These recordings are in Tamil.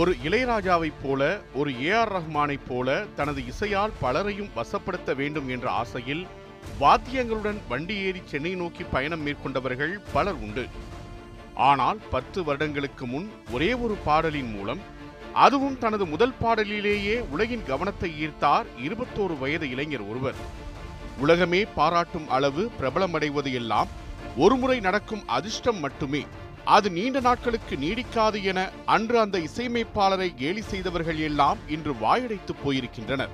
ஒரு இளையராஜாவைப் போல, ஒரு AR ரஹ்மானைப் போல தனது இசையால் பலரையும் வசப்படுத்த வேண்டும் என்ற ஆசையில் வாத்தியங்களுடன் வண்டி ஏறி சென்னை நோக்கி பயணம் மேற்கொண்டவர்கள் பலர் உண்டு. ஆனால் 10 வருடங்களுக்கு முன் ஒரே ஒரு பாடலின் மூலம், அதுவும் தனது முதல் பாடலிலேயே உலகின் கவனத்தை ஈர்த்தார் 21 வயது இளைஞர் ஒருவர். உலகமே பாராட்டும் அளவு பிரபலமடைவது எல்லாம் ஒருமுறை நடக்கும் அதிர்ஷ்டம் மட்டுமே, அது நீண்ட நாட்களுக்கு நீடிக்காது என அன்று அந்த இசையமைப்பாளரை கேலி செய்தவர்கள் எல்லாம் இன்று வாயடைத்து போயிருக்கின்றனர்.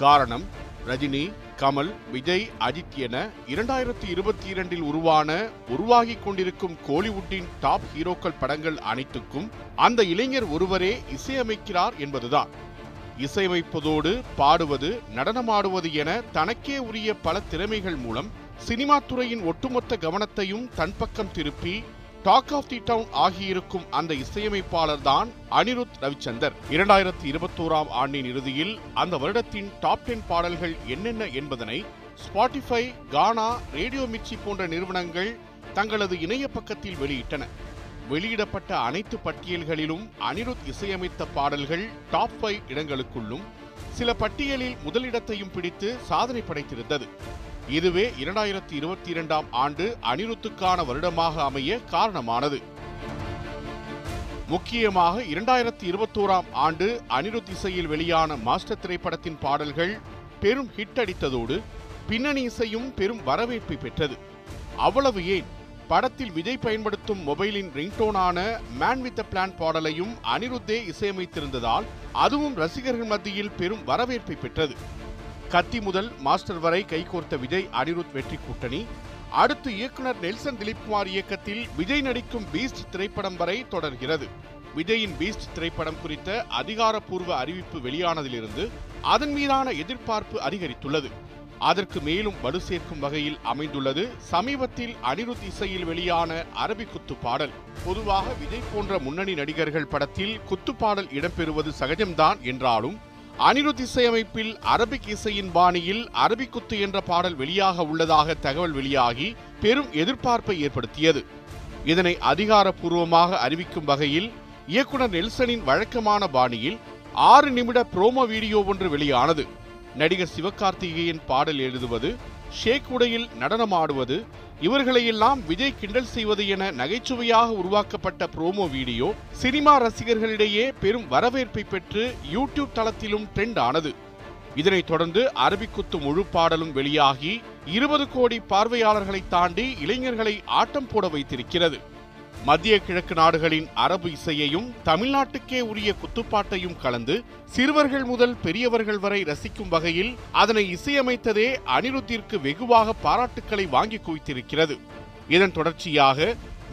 காரணம், ரஜினி, கமல், விஜய், அஜித் என 2022 உருவாகி கொண்டிருக்கும் கோலிவுட்டின் டாப் ஹீரோக்கள் படங்கள் அனைத்துக்கும் அந்த இளைஞர் ஒருவரே இசையமைக்கிறார் என்பதுதான். இசையமைப்பதோடு பாடுவது, நடனமாடுவது என தனக்கே உரிய பல திறமைகள் மூலம் சினிமா துறையின் ஒட்டுமொத்த கவனத்தையும் தன் பக்கம் திருப்பி டாக் ஆஃப் தி டவுன் ஆகியிருக்கும் அந்த இசையமைப்பாளர் தான் அனிருத் ரவிச்சந்தர். 2021ஆம் ஆண்டின் இறுதியில் அந்த வருடத்தின் டாப் 10 பாடல்கள் என்னென்ன என்பதனை ஸ்பாட்டிஃபை, கானா, ரேடியோ மிக்சி போன்ற நிறுவனங்கள் தங்களது இணைய பக்கத்தில் வெளியிட்டன. வெளியிடப்பட்ட அனைத்து பட்டியல்களிலும் அனிருத் இசையமைத்த பாடல்கள் டாப் 5 இடங்களுக்குள்ளும், சில பட்டியலில் முதலிடத்தையும் பிடித்து சாதனை படைத்திருந்தது. இதுவே 2022ஆம் ஆண்டு அனிருத்துக்கான வருடமாக அமைய காரணமானது. முக்கியமாக 2021ஆம் ஆண்டு அனிருத் இசையில் வெளியான மாஸ்டர் திரைப்படத்தின் பாடல்கள் பெரும் ஹிட் அடித்ததோடு பின்னணி இசையும் பெரும் வரவேற்பை பெற்றது. அவ்வளவு ஏன், படத்தில் விஜய் பயன்படுத்தும் மொபைலின் ரிங்டோனான மேன் வித் அ பிளான் பாடலையும் அனிருத்தே இசையமைத்திருந்ததால் அதுவும் ரசிகர்கள் மத்தியில் பெரும் வரவேற்பை பெற்றது. கத்தி முதல் மாஸ்டர் வரை கைகோர்த்த விஜய் அனிருத் வெற்றி கூட்டணி, அடுத்து இயக்குனர் நெல்சன் திலீப்குமார் இயக்கத்தில் விஜய் நடிக்கும் பீஸ்ட் திரைப்படம் வரை தொடர்கிறது. விஜயின் பீஸ்ட் திரைப்படம் குறித்த அதிகாரப்பூர்வ அறிவிப்பு வெளியானதிலிருந்து அதன் மீதான எதிர்பார்ப்பு அதிகரித்துள்ளது. அதற்கு மேலும் வலு சேர்க்கும் வகையில் அமைந்துள்ளது சமீபத்தில் அனிருத் இசையில் வெளியான அரபி குத்துப்பாடல். பொதுவாக விஜய் போன்ற முன்னணி நடிகர்கள் படத்தில் குத்துப்பாடல் இடம்பெறுவது சகஜம்தான் என்றாலும், அனிருத் இசையமைப்பில் அரபிக் இசையின் பாணியில் அரபிக் குத்து என்ற பாடல் வெளியாக உள்ளதாக தகவல் வெளியாகி பெரும் எதிர்பார்ப்பை ஏற்படுத்தியது. இதனை அதிகாரப்பூர்வமாக அறிவிக்கும் வகையில் இயக்குனர் நெல்சனின் வழக்கமான பாணியில் 6 நிமிட ப்ரோமோ வீடியோ ஒன்று வெளியானது. நடிகர் சிவகார்த்திகேயன் பாடல் எழுதுவது, ஷேக் உடையில் நடனமாடுவது, இவர்களையெல்லாம் விஜய் கிண்டல் செய்வது என நகைச்சுவையாக உருவாக்கப்பட்ட ப்ரோமோ வீடியோ சினிமா ரசிகர்களிடையே பெரும் வரவேற்பை பெற்று யூடியூப் தளத்திலும் ட்ரெண்ட் ஆனது. இதனைத் தொடர்ந்து அரபிக்குத்து முழு பாடலும் வெளியாகி 20 கோடி பார்வையாளர்களை தாண்டி இளைஞர்களை ஆட்டம் போட வைத்திருக்கிறது. மத்திய கிழக்கு நாடுகளின் அரபு இசையையும் தமிழ்நாட்டுக்கே உரிய குத்துப்பாட்டையும் கலந்து சிறுவர்கள் முதல் பெரியவர்கள் வரை ரசிக்கும் வகையில் அதனை இசையமைத்ததே அனிருத்திற்கு வெகுவாக பாராட்டுக்களை வாங்கி குவித்திருக்கிறது. இதன் தொடர்ச்சியாக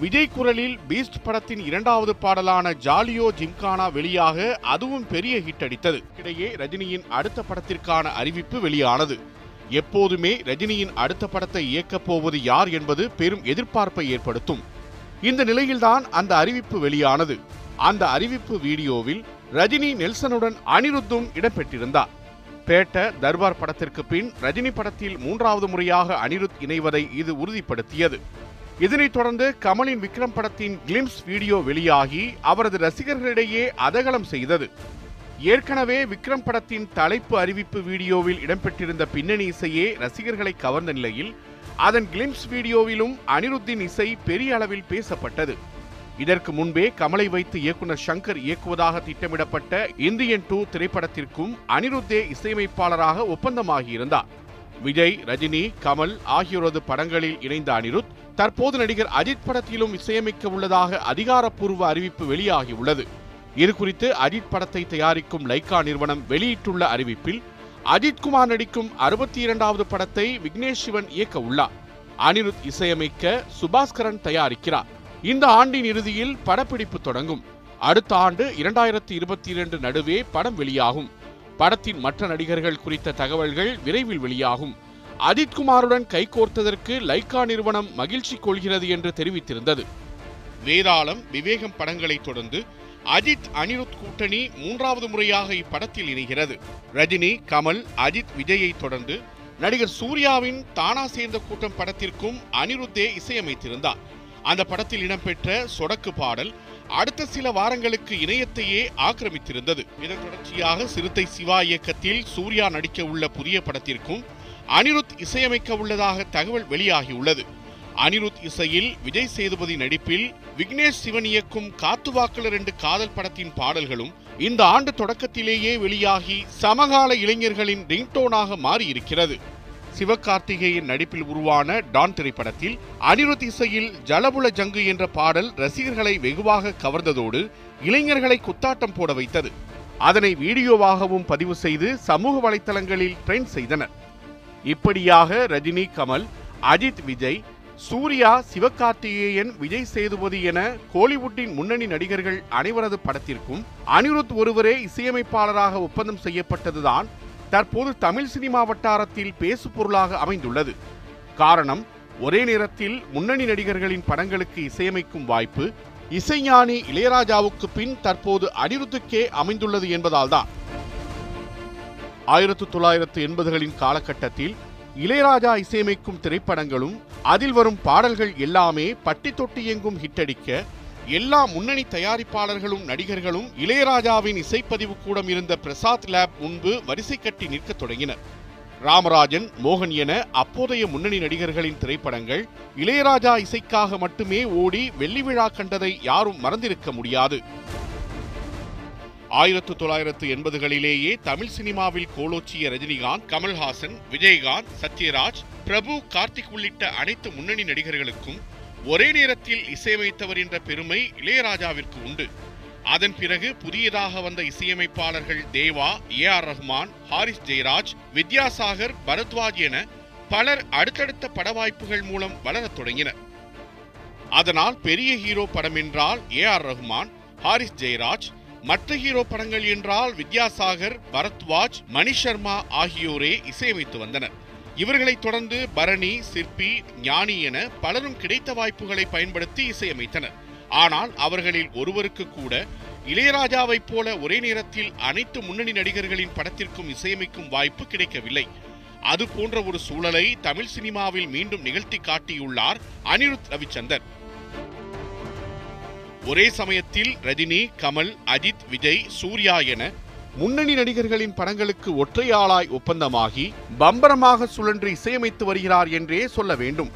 விஜய் குரலில் பீஸ்ட் படத்தின் 2வது பாடலான ஜாலியோ ஜிம்கானா வெளியாக அதுவும் பெரிய ஹிட் அடித்தது. இடையே ரஜினியின் அடுத்த படத்திற்கான அறிவிப்பு வெளியானது. எப்போதுமே ரஜினியின் அடுத்த படத்தை இயக்கப் போவது யார் என்பது பெரும் எதிர்பார்ப்பை ஏற்படுத்தும். இந்த நிலையில்தான் அந்த அறிவிப்பு வெளியானது. அந்த அறிவிப்பு வீடியோவில் ரஜினி, நெல்சனுடன் அனிருத்தும் இடம்பெற்றிருந்தார். பேட்ட தர்பார் படத்திற்கு பின் ரஜினி படத்தில் 3வது முறையாக அனிருத் இணைவதை இது உறுதிப்படுத்தியது. இதனைத் தொடர்ந்து கமலின் விக்ரம் படத்தின் கிளிம்ஸ் வீடியோ வெளியாகி அவரது ரசிகர்களிடையே அதகலம் செய்தது. ஏற்கனவே விக்ரம் படத்தின் தலைப்பு அறிவிப்பு வீடியோவில் இடம்பெற்றிருந்த பின்னணி இசையே ரசிகர்களை கவர்ந்த நிலையில் அதன் கிளிம்ஸ் வீடியோவிலும் அனிருத்தின் இசை பெரிய அளவில் பேசப்பட்டது. இதற்கு முன்பே கமலை வைத்து இயக்குனர் ஷங்கர் இயக்குவதாக திட்டமிடப்பட்ட இந்தியன் 2 திரைப்படத்திற்கும் அனிருத்தே இசையமைப்பாளராக ஒப்பந்தமாகியிருந்தார். விஜய், ரஜினி, கமல் ஆகியோரது படங்களில் இணைந்த அனிருத் தற்போது நடிகர் அஜித் படத்திலும் இசையமைக்க உள்ளதாக அதிகாரப்பூர்வ அறிவிப்பு வெளியாகியுள்ளது. இது குறித்து அஜித் படத்தை தயாரிக்கும் லைக்கா நிறுவனம் வெளியிட்டுள்ள அறிவிப்பில் அஜித்குமார் நடிக்கும் 62வது படத்தை விக்னேஷ் சிவன் இயக்க உள்ளார். அனிருத் இசையமைக்க சுபாஸ்கரன் தயாரிக்கிறார். இந்த ஆண்டின் இறுதியில் படப்பிடிப்பு தொடங்கும். அடுத்த ஆண்டு 2022 நடுவே படம் வெளியாகும். படத்தின் மற்ற நடிகர்கள் குறித்த தகவல்கள் விரைவில் வெளியாகும். அஜித்குமாருடன் கைகோர்த்ததற்கு லைக்கா நிறுவனம் மகிழ்ச்சி கொள்கிறது என்று தெரிவித்திருந்தது. வேதாளம், விவேகம் படங்களை தொடர்ந்து அஜித் அனிருத் கூட்டணி 3வது முறையாக இப்படத்தில் இணைகிறது. ரஜினி, கமல், அஜித், விஜயை தொடர்ந்து நடிகர் சூர்யாவின் தானா சேர்ந்த கூட்டம் படத்திற்கும் அனிருத்தே இசையமைத்திருந்தார். அந்த படத்தில் இடம்பெற்ற சொடக்கு பாடல் அடுத்த சில வாரங்களுக்கு இணையத்தையே ஆக்கிரமித்திருந்தது. இதன் தொடர்ச்சியாக சிறுத்தை சிவா இயக்கத்தில் சூர்யா நடிக்க உள்ள புதிய படத்திற்கும் அனிருத் இசையமைக்க உள்ளதாக தகவல் வெளியாகியுள்ளது. அனிருத் இசையில் விஜய் சேதுபதி நடிப்பில் விக்னேஷ் சிவன் இயக்கும் காத்துவாக்குல 2 காதல் படத்தின் பாடல்களும் இந்த ஆண்டு தொடக்கத்திலேயே வெளியாகி சமகால இளைஞர்களின் ரிங்டோனாக மாறியிருக்கிறது. சிவகார்த்திகேயன் நடிப்பில் உருவான டான் திரைப்படத்தில் அனிருத் இசையில் ஜலபுல ஜங்கு என்ற பாடல் ரசிகர்களை வெகுவாக கவர்ந்ததோடு இளைஞர்களை குத்தாட்டம் போட வைத்தது. அதனை வீடியோவாகவும் பதிவு செய்து சமூக வலைத்தளங்களில் ட்ரெண்ட் செய்தனர். இப்படியாக ரஜினி, கமல், அஜித், விஜய், சூர்யா, சிவகார்த்திகேயன், விஜய் சேதுபதி என கோலிவுட்டின் முன்னணி நடிகர்கள் அனைவரது படத்திற்கும் அனிருத் ஒருவரே இசையமைப்பாளராக ஒப்பந்தம் செய்யப்பட்டதுதான் தற்போது தமிழ் சினிமா வட்டாரத்தில் பேசு பொருளாக அமைந்துள்ளது. காரணம், ஒரே நேரத்தில் முன்னணி நடிகர்களின் படங்களுக்கு இசையமைக்கும் வாய்ப்பு இசைஞானி இளையராஜாவுக்கு பின் தற்போது அனிருத்துக்கே அமைந்துள்ளது என்பதால்தான். 1980களின் காலகட்டத்தில் இளையராஜா இசையமைக்கும் திரைப்படங்களும் அதில் வரும் பாடல்கள் எல்லாமே பட்டி தொட்டி எங்கும் ஹிட்டடிக்க எல்லா முன்னணி தயாரிப்பாளர்களும் நடிகர்களும் இளையராஜாவின் இசைப்பதிவு கூடம் இருந்த பிரசாத் லேப் முன்பு வரிசை கட்டி நிற்கத் தொடங்கினர். ராமராஜன், மோகன் என அப்போதைய முன்னணி நடிகர்களின் திரைப்படங்கள் இளையராஜா இசைக்காக மட்டுமே ஓடி வெள்ளி விழா கண்டதை யாரும் மறந்திருக்க முடியாது. 1980களிலேயே தமிழ் சினிமாவில் கோலோச்சிய ரஜினிகாந்த், கமல்ஹாசன், விஜயகாந்த், சத்யராஜ், பிரபு, கார்த்திக் உள்ளிட்ட அனைத்து முன்னணி நடிகர்களுக்கும் ஒரே நேரத்தில் இசையமைத்தவர் என்ற பெருமை இளையராஜாவிற்கு உண்டு. அதன் பிறகு புதியதாக வந்த இசையமைப்பாளர்கள் தேவா, A.R. ரஹ்மான், ஹாரிஸ் ஜெயராஜ், வித்யாசாகர், பரத்வாஜ் என பலர் அடுத்தடுத்த பட வாய்ப்புகள் மூலம் வளரத் தொடங்கினர். அதனால் பெரிய ஹீரோ படம் என்றால் A.R. ரஹ்மான், ஹாரிஸ் ஜெயராஜ், மற்ற ஹீரோ படங்கள் என்றால் வித்யாசாகர், பரத்வாஜ், மணி சர்மா ஆகியோரே இசையமைத்து வந்தனர். இவர்களைத் தொடர்ந்து பரணி, சிற்பி, ஞானி என பலரும் கிடைத்த வாய்ப்புகளை பயன்படுத்தி இசையமைத்தனர். ஆனால் அவர்களில் ஒருவருக்கு கூட இளையராஜாவைப் போல ஒரே நேரத்தில் அனைத்து முன்னணி நடிகர்களின் படத்திற்கும் இசையமைக்கும் வாய்ப்பு கிடைக்கவில்லை. அது போன்ற ஒரு சூழலை தமிழ் சினிமாவில் மீண்டும் நிகழ்த்தி காட்டியுள்ளார் அனிருத் ரவிச்சந்தர். ஒரே சமயத்தில் ரஜினி, கமல், அஜித், விஜய், சூர்யா என முன்னணி நடிகர்களின் படங்களுக்கு ஒற்றையாளாய் ஒப்பந்தமாகி பம்பரமாக சுழன்று இசையமைத்து வருகிறார் என்றே சொல்ல வேண்டும்.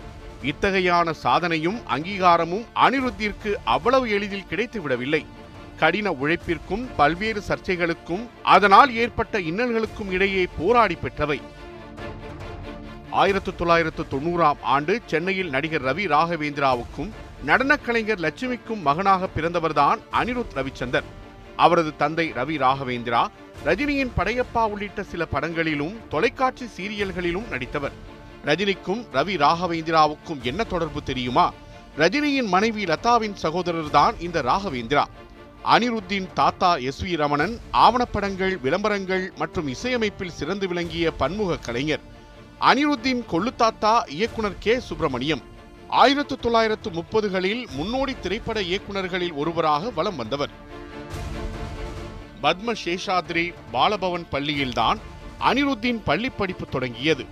இத்தகையான சாதனையும் அங்கீகாரமும் அனிருத்திற்கு அவ்வளவு எளிதில் கிடைத்துவிடவில்லை. கடின உழைப்பிற்கும் பல்வேறு சர்ச்சைகளுக்கும் அதனால் ஏற்பட்ட இன்னல்களுக்கும் இடையே போராடி பெற்றவை. 1990ஆம் ஆண்டு சென்னையில் நடிகர் ரவி ராகவேந்திராவுக்கும் நடனக் கலைஞர் லட்சுமிக்கும் மகனாக பிறந்தவர்தான் அனிருத் ரவிச்சந்தர். அவரது தந்தை ரவி ராகவேந்திரா ரஜினியின் படையப்பா உள்ளிட்ட சில படங்களிலும் தொலைக்காட்சி சீரியல்களிலும் நடித்தவர். ரஜினிக்கும் ரவி ராகவேந்திராவுக்கும் என்ன தொடர்பு தெரியுமா? ரஜினியின் மனைவி லதாவின் சகோதரர் தான் இந்த ராகவேந்திரா. அனிருத்தின் தாத்தா S. V. ரமணன் ஆவணப்படங்கள், விளம்பரங்கள் மற்றும் இசையமைப்பில் சிறந்து விளங்கிய பன்முக கலைஞர். அனிருத்தின் கொள்ளு தாத்தா இயக்குனர் K. சுப்பிரமணியம் 1930களில் முன்னோடி திரைப்பட இயக்குநர்களில் ஒருவராக வலம் வந்தவர். பத்மசேஷாத்ரி பாலபவன் பள்ளியில்தான் அனிருத்தின் பள்ளி படிப்பு தொடங்கியது.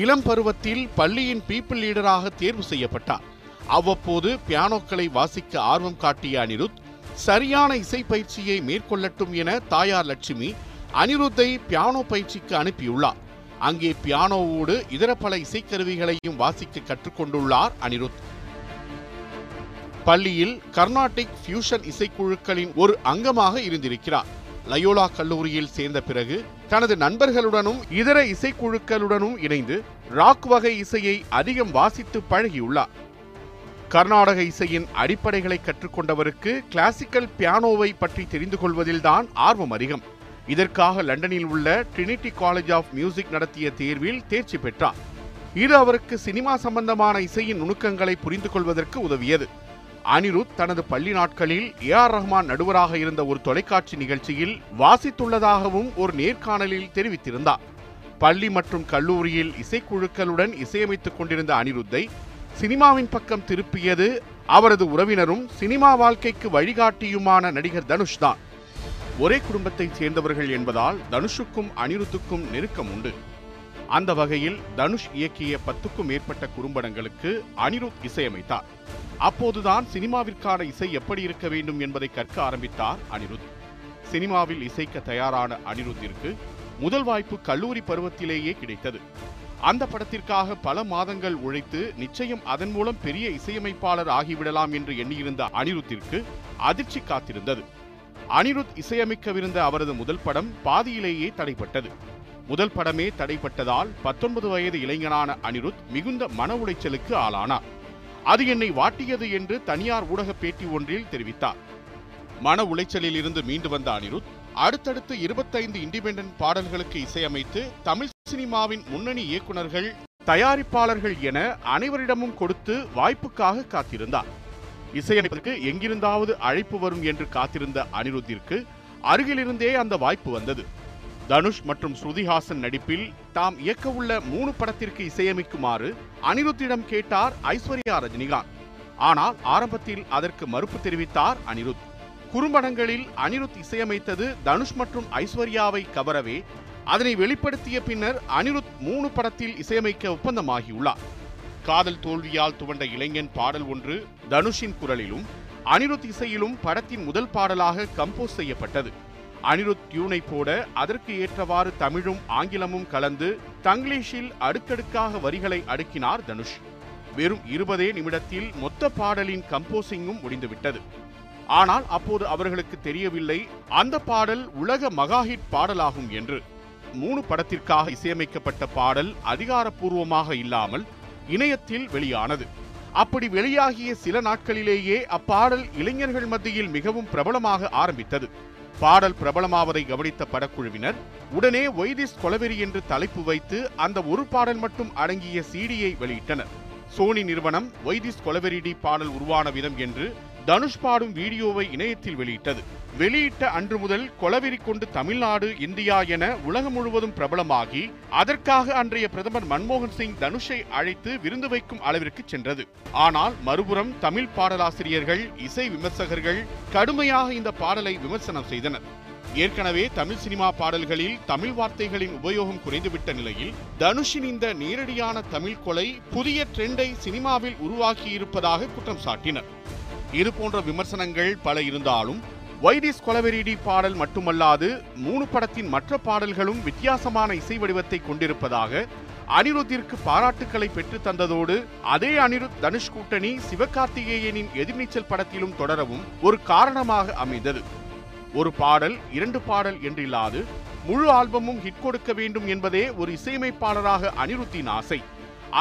இளம் பருவத்தில் பள்ளியின் பீப்பிள் லீடராக தேர்வு செய்யப்பட்டார். அவ்வப்போது பியானோக்களை வாசிக்க ஆர்வம் காட்டிய அனிருத் சரியான இசை பயிற்சியை மேற்கொள்ளட்டும் என தாயார் லட்சுமி அனிருத்தை பியானோ பயிற்சிக்கு அனுப்பியுள்ளார். அங்கே பியானோவோடு இதர பல இசைக்கருவிகளையும் வாசிக்க கற்றுக்கொண்டுள்ளார் அனிருத். பள்ளியில் கர்நாடிக் ஃபியூஷன் இசைக்குழுக்களின் ஒரு அங்கமாக இருந்திருக்கிறார். லயோலா கல்லூரியில் சேர்ந்த பிறகு தனது நண்பர்களுடனும் இதர இசைக்குழுக்களுடனும் இணைந்து ராக் வகை இசையை அதிகம் வாசித்து பழகியுள்ளார். கர்நாடக இசையின் அடிப்படைகளை கற்றுக்கொண்டவருக்கு கிளாசிக்கல் பியானோவை பற்றி தெரிந்து கொள்வதில்தான் ஆர்வம் அதிகம். இதற்காக லண்டனில் உள்ள ட்ரினிட்டி காலேஜ் ஆஃப் மியூசிக் நடத்திய தேர்வில் தேர்ச்சி பெற்றார். இது அவருக்கு சினிமா சம்பந்தமான இசையின் நுணுக்கங்களை புரிந்து கொள்வதற்கு உதவியது. அனிருத் தனது பள்ளி நாட்களில் A. R. ரஹ்மான் நடுவராக இருந்த ஒரு தொலைக்காட்சி நிகழ்ச்சியில் வாசித்துள்ளதாகவும் ஒரு நேர்காணலில் தெரிவித்திருந்தார். பள்ளி மற்றும் கல்லூரியில் இசைக்குழுக்களுடன் இசையமைத்துக் கொண்டிருந்த அனிருத்தை சினிமாவின் பக்கம் திருப்பியது அவரது உறவினரும் சினிமா வாழ்க்கைக்கு வழிகாட்டியுமான நடிகர் தனுஷ் தான். ஒரே குடும்பத்தைச் சேர்ந்தவர்கள் என்பதால் தனுஷுக்கும் அனிருத்துக்கும் நெருக்கம் உண்டு. அந்த வகையில் தனுஷ் இயக்கிய 10க்கும் மேற்பட்ட குறும்படங்களுக்கு அனிருத் இசையமைத்தார். அப்போதுதான் சினிமாவிற்கான இசை எப்படி இருக்க வேண்டும் என்பதை கற்க ஆரம்பித்தார் அனிருத். சினிமாவில் இசைக்க தயாரான அனிருத்திற்கு முதல் வாய்ப்பு கல்லூரி பருவத்திலேயே கிடைத்தது. அந்த படத்திற்காக பல மாதங்கள் உழைத்து நிச்சயம் அதன் மூலம் பெரிய இசையமைப்பாளர் ஆகிவிடலாம் என்று எண்ணியிருந்த அனிருத்திற்கு அதிர்ச்சி காத்திருந்தது. அனிருத் இசையமைக்கவிருந்த அவரது முதல் படம் பாதியிலேயே தடைப்பட்டது. முதல் படமே தடைப்பட்டதால் 19 வயது இளைஞனான அனிருத் மிகுந்த மன உளைச்சலுக்கு ஆளானார். அது என்னை வாட்டியது என்று தனியார் ஊடக பேட்டி ஒன்றில் தெரிவித்தார். மன உளைச்சலில் இருந்து மீண்டு வந்த அனிருத் அடுத்தடுத்து 25 இண்டிபெண்டன்ட் பாடல்களுக்கு இசையமைத்து தமிழ் சினிமாவின் முன்னணி இயக்குநர்கள், தயாரிப்பாளர்கள் என அனைவரிடமும் கொடுத்து வாய்ப்புக்காக காத்திருந்தார். இசையமைப்பதற்கு எங்கிருந்தாவது அழைப்பு வரும் என்று காத்திருந்த அனிருத்திற்கு அருகிலிருந்தே அந்த வாய்ப்பு வந்தது. தனுஷ் மற்றும் ஸ்ருதிஹாசன் நடிப்பில் தாம் இயக்கவுள்ள 3 படத்திற்கு இசையமைக்குமாறு அனிருத்திடம் கேட்டார் ஐஸ்வர்யா ரஜினிகாந்த். ஆனால் ஆரம்பத்தில் அதற்கு மறுப்பு தெரிவித்தார் அனிருத். குறும்படங்களில் அனிருத் இசையமைத்தது தனுஷ் மற்றும் ஐஸ்வர்யாவை கவரவே, அதனை வெளிப்படுத்திய பின்னர் அனிருத் 3 படத்தில் இசையமைக்க ஒப்பந்தமாகியுள்ளார். காதல் தோல்வியால் துவண்ட இளைஞன் பாடல் ஒன்று தனுஷின் குரலிலும் அனிருத் இசையிலும் படத்தின் முதல் பாடலாக கம்போஸ் செய்யப்பட்டது. அனிருத் டியூனை போட அதற்கு ஏற்றவாறு தமிழும் ஆங்கிலமும் கலந்து தங்கிலீஷில் அடுக்கடுக்காக வரிகளை அடுக்கினார் தனுஷ். வெறும் 20 நிமிடத்தில் மொத்த பாடலின் கம்போசிங்கும் முடிந்துவிட்டது. ஆனால் அப்போது அவர்களுக்கு தெரியவில்லை அந்த பாடல் உலக மகாஹிட் பாடலாகும் என்று. 3 படத்திற்காக இசையமைக்கப்பட்ட பாடல் அதிகாரப்பூர்வமாக இல்லாமல் இணையத்தில் வெளியானது. அப்படி வெளியாகிய சில நாட்களிலேயே அப்பாடல் இளைஞர்கள் மத்தியில் மிகவும் பிரபலமாக ஆரம்பித்தது. பாடல் பிரபலமாவதை கவனித்த படக்குழுவினர் உடனே ஒய் திஸ் கொலவெறி என்று தலைப்பு வைத்து அந்த ஒரு பாடல் மட்டும் அடங்கிய சிடியை வெளியிட்டனர். சோனி நிறுவனம் ஒய் திஸ் கொலவெறி டி பாடல் உருவான விதம் என்று தனுஷ் பாடும் வீடியோவை இணையத்தில் வெளியிட்டது. வெளியிட்ட அன்று முதல் கொலவெறி கொண்டு தமிழ்நாடு, இந்தியா என உலகம் முழுவதும் பிரபலமாகி அதற்காக அன்றைய பிரதமர் மன்மோகன் சிங் தனுஷை அழைத்து விருந்து வைக்கும் அளவிற்கு சென்றது. ஆனால் மறுபுறம் தமிழ் பாடலாசிரியர்கள், இசை விமர்சகர்கள் கடுமையாக இந்த பாடலை விமர்சனம் செய்தனர். ஏற்கனவே தமிழ் சினிமா பாடல்களில் தமிழ் வார்த்தைகளின் உபயோகம் குறைந்துவிட்ட நிலையில் தனுஷின் இந்த நேரடியான தமிழ் கொலை புதிய ட்ரெண்டை சினிமாவில் உருவாக்கியிருப்பதாக குற்றம் சாட்டினர். இதுபோன்ற விமர்சனங்கள் பல இருந்தாலும் ஒய் திஸ் கொலவெறி டி பாடல் மட்டுமல்லாது 3 படத்தின் மற்ற பாடல்களும் வித்தியாசமான இசை வடிவத்தை கொண்டிருப்பதாக அனிருத்திற்கு பாராட்டுக்களை பெற்று தந்ததோடு அதே அனிருத் தனுஷ் கூட்டணி சிவகார்த்திகேயனின் எதிர்நீச்சல் படத்திலும் தொடரவும் ஒரு காரணமாக அமைந்தது. ஒரு பாடல், 2 பாடல் என்றில்லாது முழு ஆல்பமும் ஹிட் கொடுக்க வேண்டும் என்பதே ஒரு இசையமைப்பாளராக அனிருத்தின் ஆசை.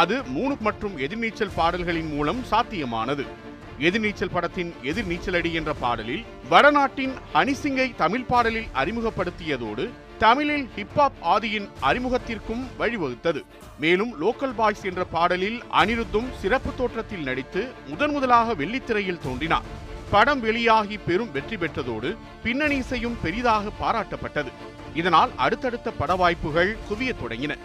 அது 3 மற்றும் எதிர்நீச்சல் பாடல்களின் மூலம் சாத்தியமானது. எதிர்நீச்சல் படத்தின் எதிர்நீச்சலடி என்ற பாடலில் வடநாட்டின் ஹனிசிங்கை தமிழ் பாடலில் அறிமுகப்படுத்தியதோடு தமிழில் ஹிப்ஹாப் ஆதியின் அறிமுகத்திற்கும் வழிவகுத்தது. மேலும் லோக்கல் பாய்ஸ் என்ற பாடலில் அனிருத்தும் சிறப்பு தோற்றத்தில் நடித்து முதன்முதலாக வெள்ளித்திரையில் தோன்றினார். படம் வெளியாகி பெரும் வெற்றி பெற்றதோடு பின்னணி இசையும் பெரிதாக பாராட்டப்பட்டது. இதனால் அடுத்தடுத்த பட வாய்ப்புகள் குவிய தொடங்கின.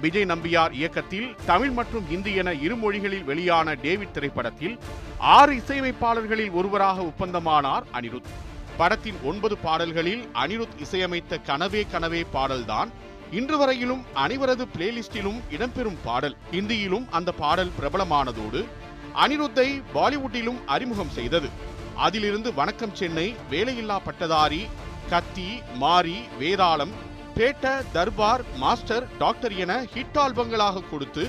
விஜய் நம்பியார் இயக்கத்தில் தமிழ் மற்றும் ஹிந்தி என 2 மொழிகளில் வெளியான டேவிட் திரைப்படத்தில் 6 இசையமைப்பாளர்களில் ஒருவராக ஒப்பந்தமானார் அனிருத். படத்தின் 9 பாடல்களில் அனிருத் இசையமைத்த கனவே கனவே பாடல்தான் இன்று வரையிலும் அனைவரது பிளேலிஸ்டிலும் இடம்பெறும் பாடல். ஹிந்தியிலும் அந்த பாடல் பிரபலமானதோடு அனிருத்தை பாலிவுட்டிலும் அறிமுகம் செய்தது. அதிலிருந்து வணக்கம் சென்னை, வேலையில்லா பட்டதாரி, கத்தி, மாரி, வேதாளம், பேட்ட தர்பார், மாஸ்டர், டாக்டர் என ஹிட் ஆல்பங்களாக கொடுத்து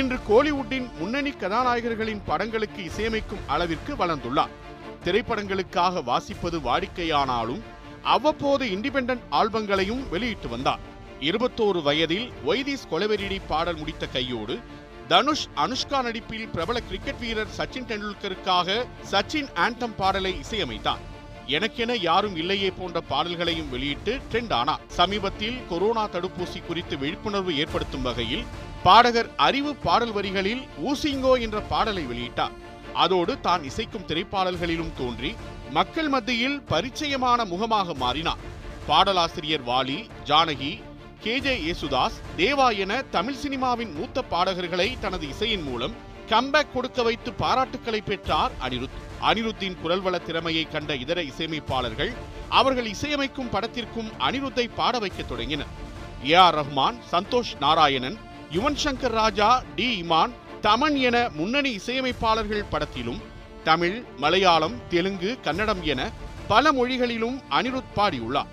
இன்று கோலிவுட்டின் முன்னணி கதாநாயகர்களின் படங்களுக்கு இசையமைக்கும் அளவிற்கு வளர்ந்துள்ளார். திரைப்படங்களுக்காக வாசிப்பது வாடிக்கையானாலும் அவ்வப்போது இண்டிபெண்டன்ட் ஆல்பங்களையும் வெளியிட்டு வந்தார். 21 வயதில் ஒய் திஸ் கொலவெறி டி பாடல் முடித்த கையோடு தனுஷ், அனுஷ்கா நடிப்பில் பிரபல கிரிக்கெட் வீரர் சச்சின் டெண்டுல்கருக்காக சச்சின் ஆண்டம் பாடலை இசையமைத்தார். எனக்கென யாரும் இல்லையே போன்ற பாடல்களையும் வெளியிட்டு ட்ரெண்ட் ஆனார். சமீபத்தில் கொரோனா தடுப்பூசி குறித்து விழிப்புணர்வு ஏற்படுத்தும் வகையில் பாடகர் அறிவு பாடல் வரிகளில் ஊசிங்கோ என்ற பாடலை வெளியிட்டார். அதோடு தான் இசைக்கும் திரைப்பாடல்களிலும் தோன்றி மக்கள் மத்தியில் பரிச்சயமான முகமாக மாறினார். பாடலாசிரியர் வாலி, ஜானகி, கேஜே யேசுதாஸ், தேவா என தமிழ் சினிமாவின் மூத்த பாடகர்களை தனது இசையின் மூலம் கம்பேக் கொடுக்க வைத்து பாராட்டுக்களை பெற்றார் அனிருத். அனிருத்தின் குரல்வள திறமையை கண்ட இதர இசையமைப்பாளர்கள் அவர்கள் இசையமைக்கும் படத்திற்கும் அனிருத்தை பாட வைக்க தொடங்கினர். A R Rahman, Santhosh Narayanan, Yuvan Shankar Raja, D Imman, Thaman என முன்னணி இசையமைப்பாளர்கள் படத்திலும் தமிழ், மலையாளம், தெலுங்கு, கன்னடம் என பல மொழிகளிலும் அனிருத் பாடியுள்ளார்.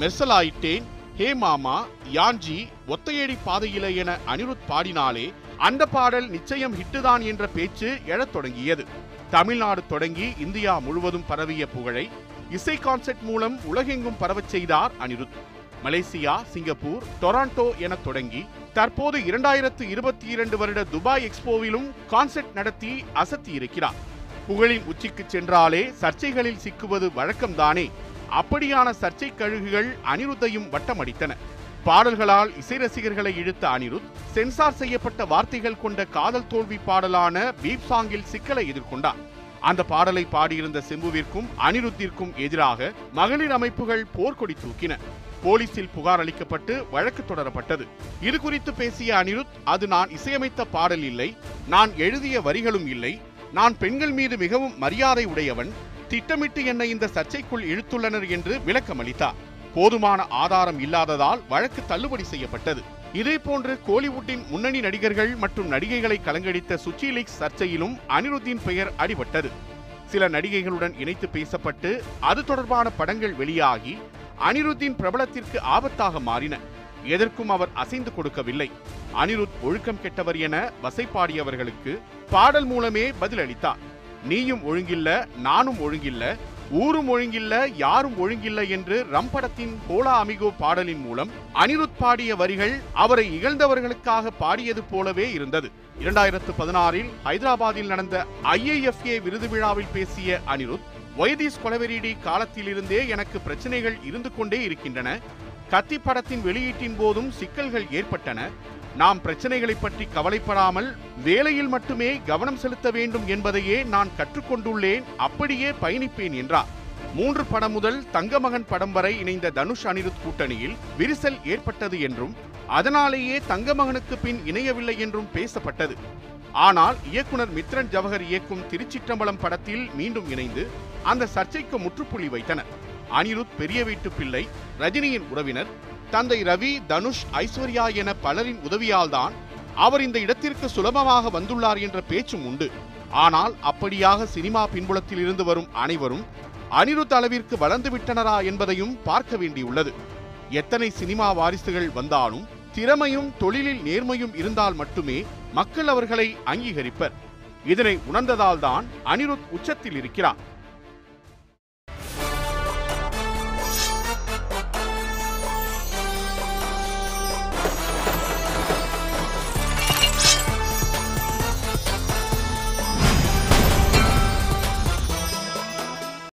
மெர்சலாயிட்டேன், ஹே மாமா, யான்ஜி, ஒத்தையடி பாதையில என அனிருத் பாடினாலே அந்த பாடல் நிச்சயம் ஹிட்டுதான் என்ற பேச்சு எழத் தொடங்கியது. தமிழ்நாடு தொடங்கி இந்தியா முழுவதும் பரவிய புகழை இசை கான்செர்ட் மூலம் உலகெங்கும் பரவச் செய்தார் அனிருத். மலேசியா, சிங்கப்பூர், டொராண்டோ என தொடங்கி தற்போது 2022 வருட துபாய் எக்ஸ்போவிலும் கான்செர்ட் நடத்தி அசத்தி இருக்கிறார். புகழின் உச்சிக்கு சென்றாலே சர்ச்சைகளில் சிக்குவது வழக்கம்தானே. அப்படியான சர்ச்சை கழுகுகள் அனிருத்தையும் வட்டமடித்தன. பாடல்களால் இசை ரசிகர்களை இழுத்த அனிருத் சென்சார் செய்யப்பட்ட வார்த்தைகள் கொண்ட காதல் தோல்வி பாடலான பீப் சாங்கில் சிக்கலை எதிர்கொண்டார். அந்த பாடலை பாடியிருந்த செம்புவிற்கும் அனிருத்திற்கும் எதிராக மகளிர் அமைப்புகள் போர்க்கொடி தூக்கின. போலீசில் புகார் அளிக்கப்பட்டு வழக்கு தொடரப்பட்டது. இது குறித்து பேசிய அனிருத், அது நான் இசையமைத்த பாடல் இல்லை, நான் எழுதிய வரிகளும் இல்லை, நான் பெண்கள் மீது மிகவும் மரியாதை உடையவன், திட்டமிட்டு என்னை இந்த சர்ச்சைக்குள் இழுத்துள்ளனர் என்று விளக்கமளித்தார். போதுமான ஆதாரம் இல்லாததால் வழக்கு தள்ளுபடி செய்யப்பட்டது. இதேபோன்று கோலிவுட்டின் முன்னணி நடிகர்கள் மற்றும் நடிகைகளை கலங்கடித்த சுச்சி லீக்ஸ் சர்ச்சையிலும் அனிருத்தின் பெயர் அடிபட்டது. சில நடிகைகளுடன் இணைத்து பேசப்பட்டு அது தொடர்பான படங்கள் வெளியாகி அனிருத்தின் பிரபலத்திற்கு ஆபத்தாக மாறின. எதற்கும் அவர் அசைந்து கொடுக்கவில்லை. அனிருத் ஒழுக்கம் கெட்டவர் என வசைப்பாடியவர்களுக்கு பாடல் மூலமே பதிலளித்தார். நீயும் ஒழுங்கில்ல, நானும் ஒழுங்கில்ல, ஊரும் ஒழுங்கில்ல, யாரும் ஒழுங்கில்ல என்று ரம்படத்தின் போலா அமிகோ பாடலின் மூலம் அனிருத் பாடிய வரிகள் அவரை இகழ்ந்தவர்களுக்காக பாடியது போலவே இருந்தது. 2016 ஹைதராபாத்தில் நடந்த IIFA விருது விழாவில் பேசிய அனிருத், வைதீஸ் கொலவெறிடி காலத்திலிருந்தே எனக்கு பிரச்சனைகள் இருந்து கொண்டே இருக்கின்றன. கத்தி படத்தின் வெளியீட்டின் போதும் சிக்கல்கள் ஏற்பட்டன. நாம் பிரச்சனைகளை பற்றி கவலைப்படாமல் வேலையில் மட்டுமே கவனம் செலுத்த வேண்டும் என்பதையே நான் கற்றுக்கொண்டுள்ளேன், அப்படியே பயணிப்பேன் என்றார். 3 படம் முதல் தங்கமகன் படம் வரை இணைந்த தனுஷ் அனிருத் கூட்டணியில் விரிசல் ஏற்பட்டது என்றும் அதனாலேயே தங்கமகனுக்கு பின் இணையவில்லை என்றும் பேசப்பட்டது. ஆனால் இயக்குனர் மித்ரன் ஜவஹர் இயக்கும் திருச்சிற்றம்பலம் படத்தில் மீண்டும் இணைந்து அந்த சர்ச்சைக்கு முற்றுப்புள்ளி வைத்தனர். அனிருத் பெரிய வீட்டு பிள்ளை, ரஜினியின் உறவினர், தந்தை ரவி, தனுஷ், ஐஸ்வர்யா என பலரின் உதவியால் தான் அவர் இந்த இடத்திற்கு சுலபமாக வந்துள்ளார் என்ற பேச்சும் உண்டு. ஆனால் அப்படியாக சினிமா பின்புலத்தில் இருந்து வரும் அனைவரும் அனிருத் அளவிற்கு வளர்ந்து விட்டனரா என்பதையும் பார்க்க வேண்டியுள்ளது. எத்தனை சினிமா வாரிசுகள் வந்தாலும் திறமையும் தொழிலில் நேர்மையும் இருந்தால் மட்டுமே மக்கள் அவர்களை அங்கீகரிப்பர். இதனை உணர்ந்ததால் தான் அனிருத் உச்சத்தில் இருக்கிறார்.